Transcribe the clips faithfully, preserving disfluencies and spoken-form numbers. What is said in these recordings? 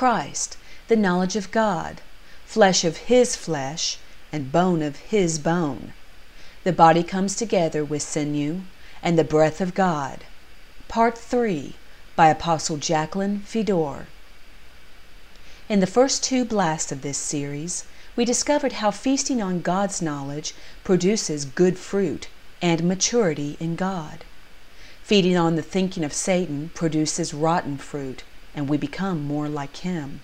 Christ, the knowledge of God, flesh of his flesh, and bone of his bone. The body comes together with sinew and the breath of God. Part three, by Apostle Jacqueline Fedor. In the first two blasts of this series, we discovered how feasting on God's knowledge produces good fruit and maturity in God. Feeding on the thinking of Satan produces rotten fruit, and we become more like him.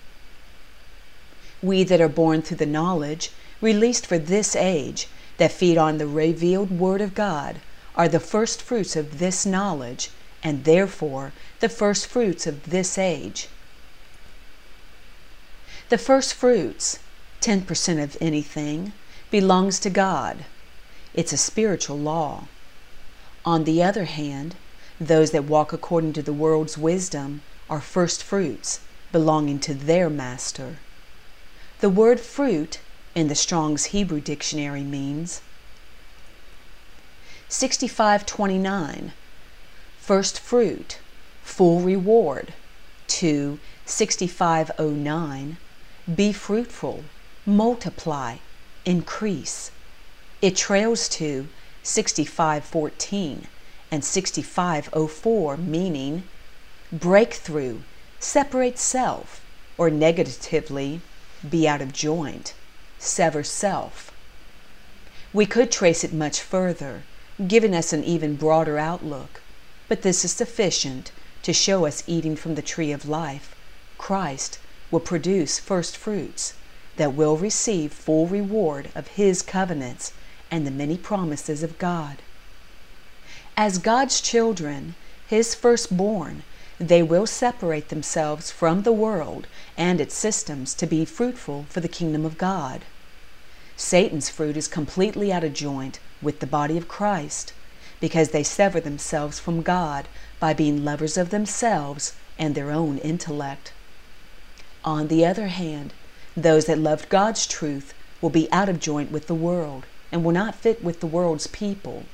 We that are born through the knowledge, released for this age, that feed on the revealed Word of God, are the first fruits of this knowledge, and therefore the first fruits of this age. The first fruits, ten percent of anything, belongs to God. It's a spiritual law. On the other hand, those that walk according to the world's wisdom are first fruits, belonging to their master. The word fruit in the Strong's Hebrew dictionary means sixty-five twenty-nine, first fruit, full reward, to sixty-five oh nine, be fruitful, multiply, increase. It trails to sixty-five fourteen and sixty-five oh four, meaning breakthrough, separate self, or negatively, be out of joint, sever self. We could trace it much further, giving us an even broader outlook, but this is sufficient to show us eating from the tree of life, Christ, will produce first fruits that will receive full reward of his covenants and the many promises of God. As God's children, his firstborn, they will separate themselves from the world and its systems to be fruitful for the kingdom of God. Satan's fruit is completely out of joint with the body of Christ, because they sever themselves from God by being lovers of themselves and their own intellect. On the other hand, those that love God's truth will be out of joint with the world and will not fit with the world's people.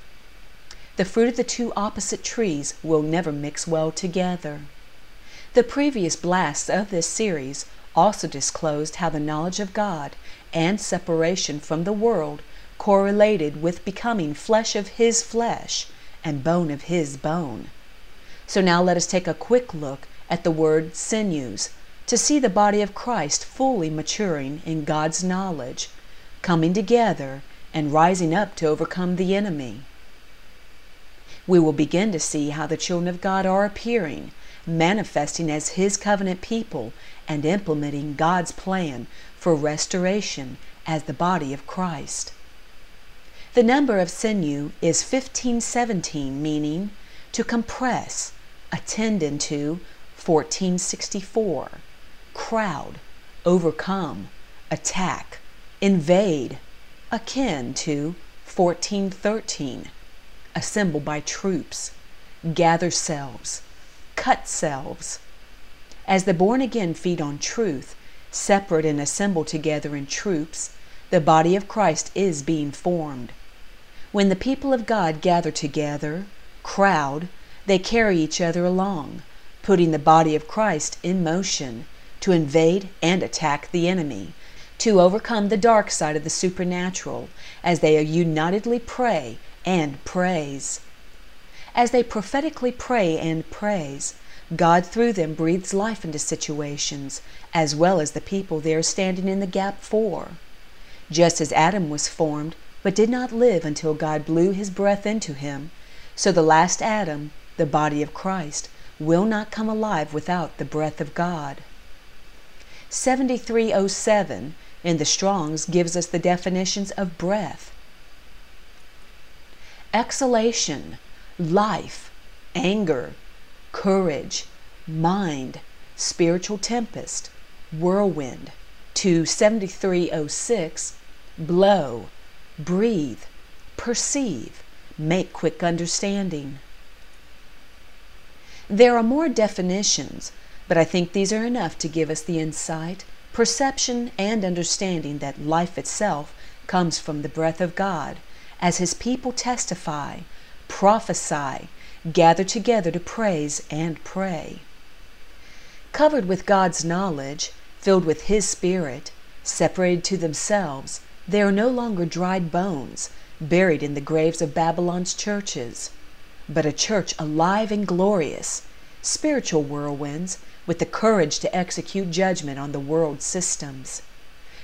The fruit of the two opposite trees will never mix well together. The previous blasts of this series also disclosed how the knowledge of God and separation from the world correlated with becoming flesh of his flesh and bone of his bone. So now let us take a quick look at the word sinews to see the body of Christ fully maturing in God's knowledge, coming together and rising up to overcome the enemy. We will begin to see how the children of God are appearing, manifesting as his covenant people, and implementing God's plan for restoration as the body of Christ. The number of sinew is fifteen seventeen, meaning to compress, attend into, fourteen sixty-four, crowd, overcome, attack, invade, akin to fourteen thirteen. Assemble by troops, gather selves, cut selves. As the born again feed on truth, separate and assemble together in troops, the body of Christ is being formed. When the people of God gather together, crowd, they carry each other along, putting the body of Christ in motion to invade and attack the enemy, to overcome the dark side of the supernatural as they unitedly pray and praise. As they prophetically pray and praise, God through them breathes life into situations, as well as the people they are standing in the gap for. Just as Adam was formed, but did not live until God blew his breath into him, so the last Adam, the body of Christ, will not come alive without the breath of God. seventy-three oh seven in the Strong's gives us the definitions of breath. Exhalation, life, anger, courage, mind, spiritual tempest, whirlwind, to seventy-three oh six, blow, breathe, perceive, make quick understanding. There are more definitions, but I think these are enough to give us the insight, perception, and understanding that life itself comes from the breath of God, as his people testify, prophesy, gather together to praise and pray. covered with God's knowledge, filled with His Spirit, separated to themselves, they are no longer dried bones, buried in the graves of Babylon's churches, but a church alive and glorious, spiritual whirlwinds with the courage to execute judgment on the world's systems.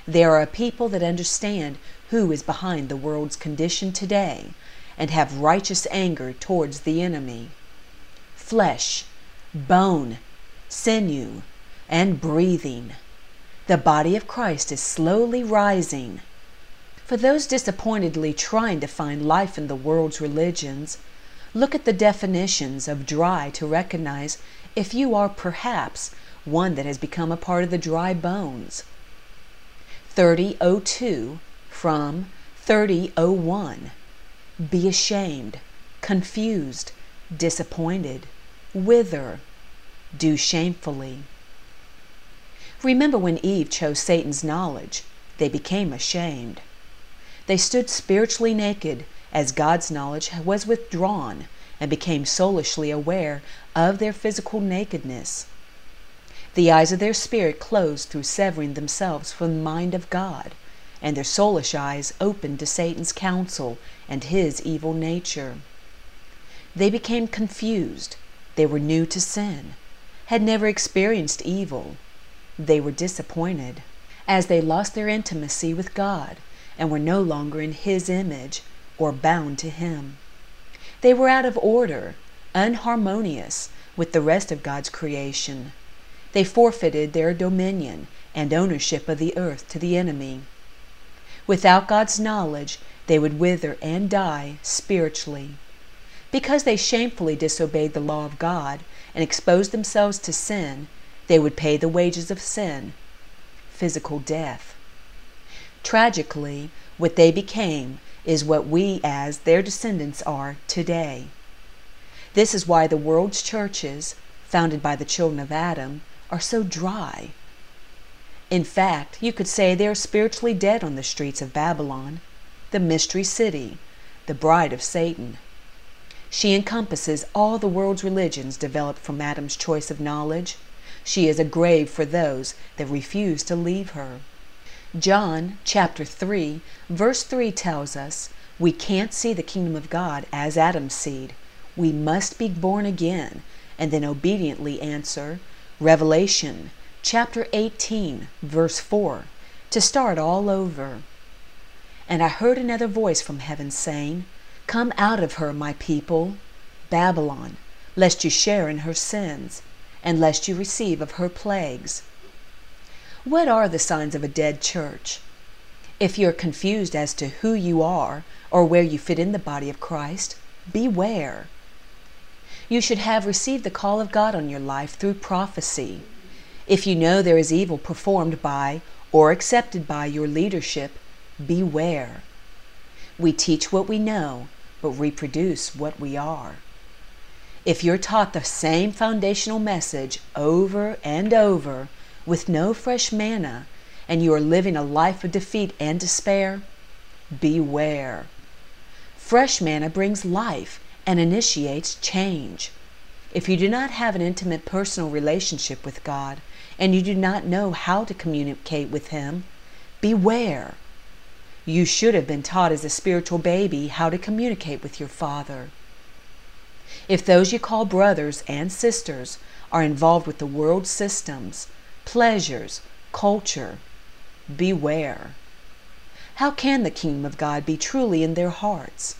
They are a people that understand who is behind the world's condition today and have righteous anger towards the enemy. Flesh, bone, sinew, and breathing. The body of Christ is slowly rising. For those disappointedly trying to find life in the world's religions, look at the definitions of dry to recognize if you are perhaps one that has become a part of the dry bones. thirty oh two from thirty oh one. Be ashamed, confused, disappointed, wither, do shamefully. Remember when Eve chose Satan's knowledge, they became ashamed. They stood spiritually naked as God's knowledge was withdrawn and became soulishly aware of their physical nakedness. The eyes of their spirit closed through severing themselves from the mind of God, and their soulish eyes opened to Satan's counsel and his evil nature. They became confused. They were new to sin, had never experienced evil. They were disappointed, as they lost their intimacy with God and were no longer in His image or bound to Him. They were out of order, unharmonious with the rest of God's creation. They forfeited their dominion and ownership of the earth to the enemy. Without God's knowledge, they would wither and die spiritually. Because they shamefully disobeyed the law of God and exposed themselves to sin, they would pay the wages of sin, physical death. Tragically, what they became is what we as their descendants are today. This is why the world's churches, founded by the children of Adam, are so dry. In fact, you could say they are spiritually dead on the streets of Babylon, the mystery city, the bride of Satan. She encompasses all the world's religions developed from Adam's choice of knowledge. She is a grave for those that refuse to leave her. John chapter three, verse three tells us, we can't see the kingdom of God as Adam's seed. We must be born again, and then obediently answer Revelation chapter eighteen, verse four, to start all over. And I heard another voice from heaven saying, "Come out of her, my people, Babylon, lest you share in her sins, and lest you receive of her plagues." What are the signs of a dead church? If you're confused as to who you are or where you fit in the body of Christ, beware. You should have received the call of God on your life through prophecy. If you know there is evil performed by or accepted by your leadership, beware. We teach what we know, but reproduce what we are. If you're taught the same foundational message over and over with no fresh manna, and you are living a life of defeat and despair, beware. Fresh manna brings life and initiates change. If you do not have an intimate personal relationship with God, and you do not know how to communicate with Him, beware. You should have been taught as a spiritual baby how to communicate with your Father. If those you call brothers and sisters are involved with the world's systems, pleasures, culture, beware. How can the kingdom of God be truly in their hearts?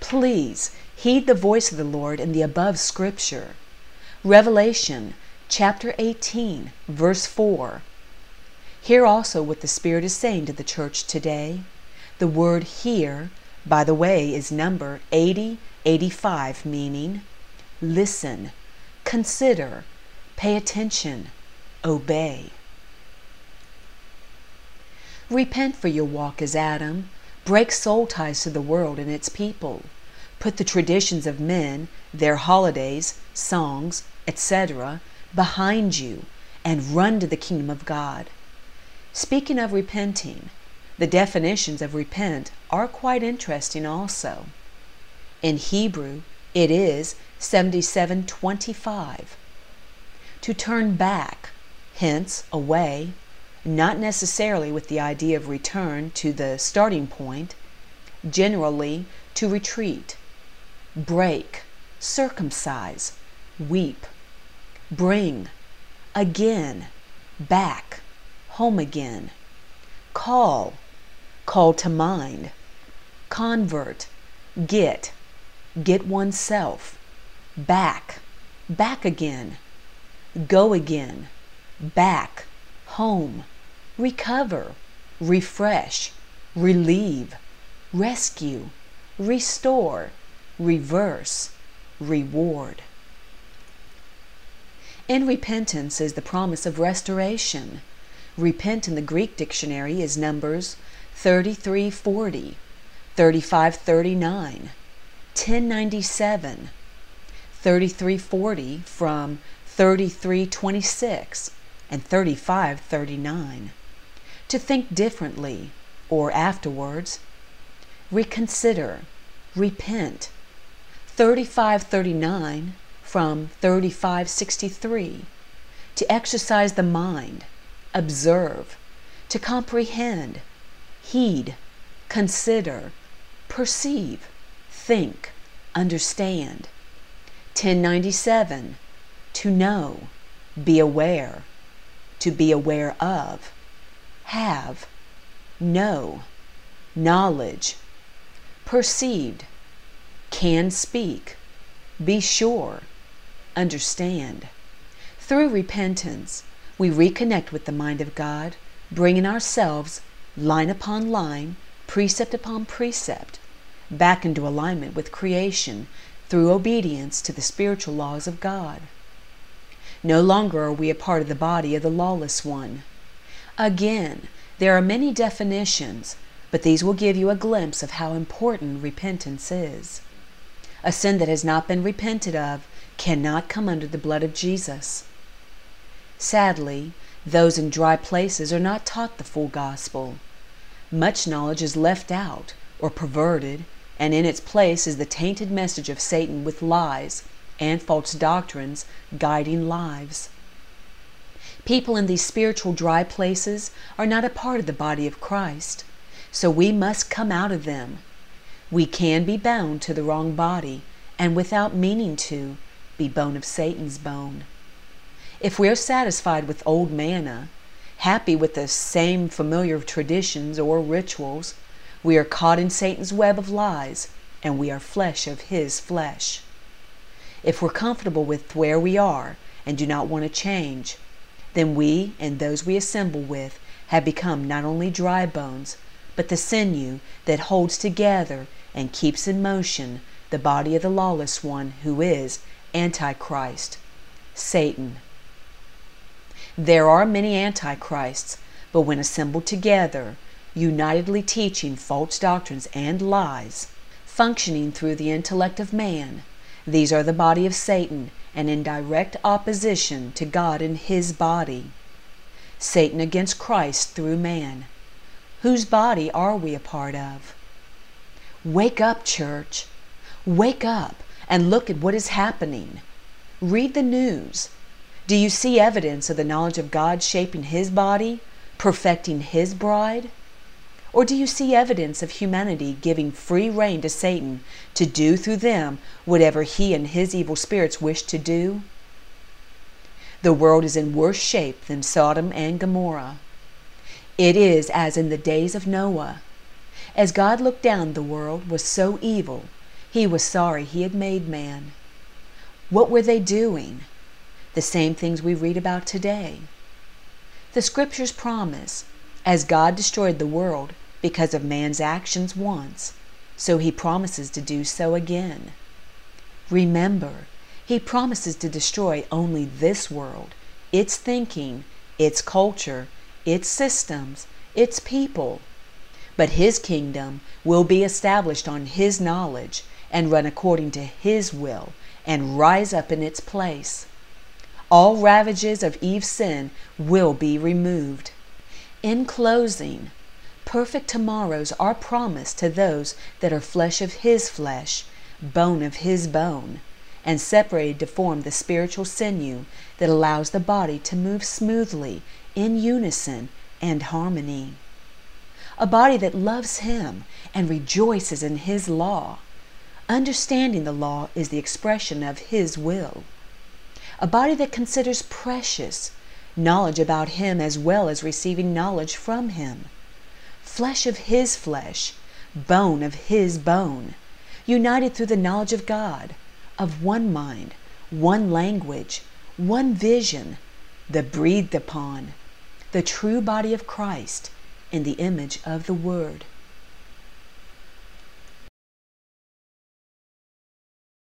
Please heed the voice of the Lord in the above scripture. Revelation chapter eighteen, verse four. Hear also what the Spirit is saying to the church today. The word "hear," by the way, is number eighty eighty-five, meaning listen, consider, pay attention, obey. Repent for your walk as Adam. Break soul ties to the world and its people. Put the traditions of men, their holidays, songs, et cetera, behind you and run to the kingdom of God. Speaking of repenting, the definitions of repent are quite interesting also. In Hebrew, it is seventy-seven twenty-five. To turn back, hence away, not necessarily with the idea of return to the starting point, generally to retreat, break, circumcise, weep, bring, again, back, home again, call, call to mind, convert, get, get oneself, back, back again, go again, back, home, recover, refresh, relieve, rescue, restore, reverse, reward. And repentance is the promise of restoration. Repent in the Greek dictionary is Numbers thirty-three forty, thirty-five thirty-nine, ten ninety-seven, thirty-three forty from thirty-three twenty-six, and thirty-five thirty-nine. To think differently, or afterwards. Reconsider, repent. thirty-five thirty-nine from thirty-five sixty-three. To exercise the mind, observe, to comprehend, heed, consider, perceive, think, understand. ten ninety-seven, to know, be aware, to be aware of, have, know, knowledge, perceived, can speak, be sure, understand. Through repentance, we reconnect with the mind of God, bringing ourselves, line upon line, precept upon precept, back into alignment with creation through obedience to the spiritual laws of God. No longer are we a part of the body of the lawless one. Again, there are many definitions, but these will give you a glimpse of how important repentance is. A sin that has not been repented of cannot come under the blood of Jesus. Sadly, those in dry places are not taught the full gospel. Much knowledge is left out or perverted, and in its place is the tainted message of Satan with lies and false doctrines guiding lives. People in these spiritual dry places are not a part of the body of Christ, so we must come out of them. We can be bound to the wrong body, and without meaning to, be bone of Satan's bone. If we are satisfied with old manna, happy with the same familiar traditions or rituals, we are caught in Satan's web of lies, and we are flesh of his flesh. If we're comfortable with where we are and do not want to change, then we and those we assemble with have become not only dry bones, but the sinew that holds together and keeps in motion the body of the lawless one who is Antichrist, Satan. There are many Antichrists, but when assembled together, unitedly teaching false doctrines and lies, functioning through the intellect of man, these are the body of Satan, and in direct opposition to God and his body. Satan against Christ through man. Whose body are we a part of? Wake up, church. Wake up and look at what is happening. Read the news. Do you see evidence of the knowledge of God shaping his body, perfecting his bride? Or do you see evidence of humanity giving free rein to Satan to do through them whatever he and his evil spirits wish to do? The world is in worse shape than Sodom and Gomorrah. It is as in the days of Noah. As God looked down, the world was so evil, he was sorry he had made man. What were they doing? The same things we read about today. The scriptures promise, as God destroyed the world because of man's actions once, so he promises to do so again. Remember, he promises to destroy only this world, its thinking, its culture, its systems, its people. But his kingdom will be established on his knowledge and run according to his will and rise up in its place. All ravages of Eve's sin will be removed. In closing, perfect tomorrows are promised to those that are flesh of his flesh, bone of his bone, and separated to form the spiritual sinew that allows the body to move smoothly in unison and harmony. A body that loves Him and rejoices in His law. Understanding the law is the expression of His will. A body that considers precious knowledge about Him as well as receiving knowledge from Him. Flesh of His flesh, bone of His bone, united through the knowledge of God, of one mind, one language, one vision, the breathed upon, the true body of Christ in the image of the Word.